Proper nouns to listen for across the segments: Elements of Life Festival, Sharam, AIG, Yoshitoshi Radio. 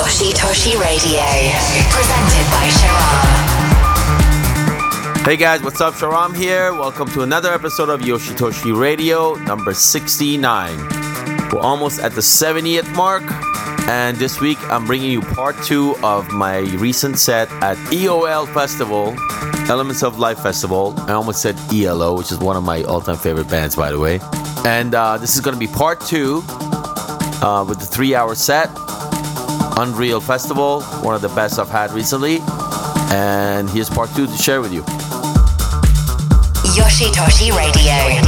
Yoshitoshi Radio, presented by Sharam. Hey guys, what's up? Sharam here. Welcome to another episode of Yoshitoshi Radio, number 69. We're almost at the 70th mark, and this week I'm bringing you part 2 of my recent set at EOL Festival, Elements of Life Festival. I almost said ELO, which is one of my all-time favorite bands, by the way. And this is going to be part 2 with the 3-hour set. Unreal Festival, one of the best I've had recently, and here's part 2 to share with you. Yoshitoshi Radio.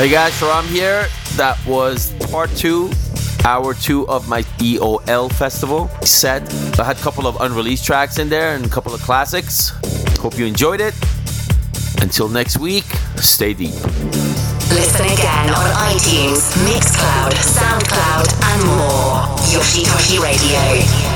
Hey guys, Sharam here. That was part two, hour two of my EOL festival set. I had a couple of unreleased tracks in there and a couple of classics. Hope you enjoyed it. Until next week, stay deep. Listen again on iTunes, Mixcloud, Soundcloud, and more. Yoshitoshi Radio.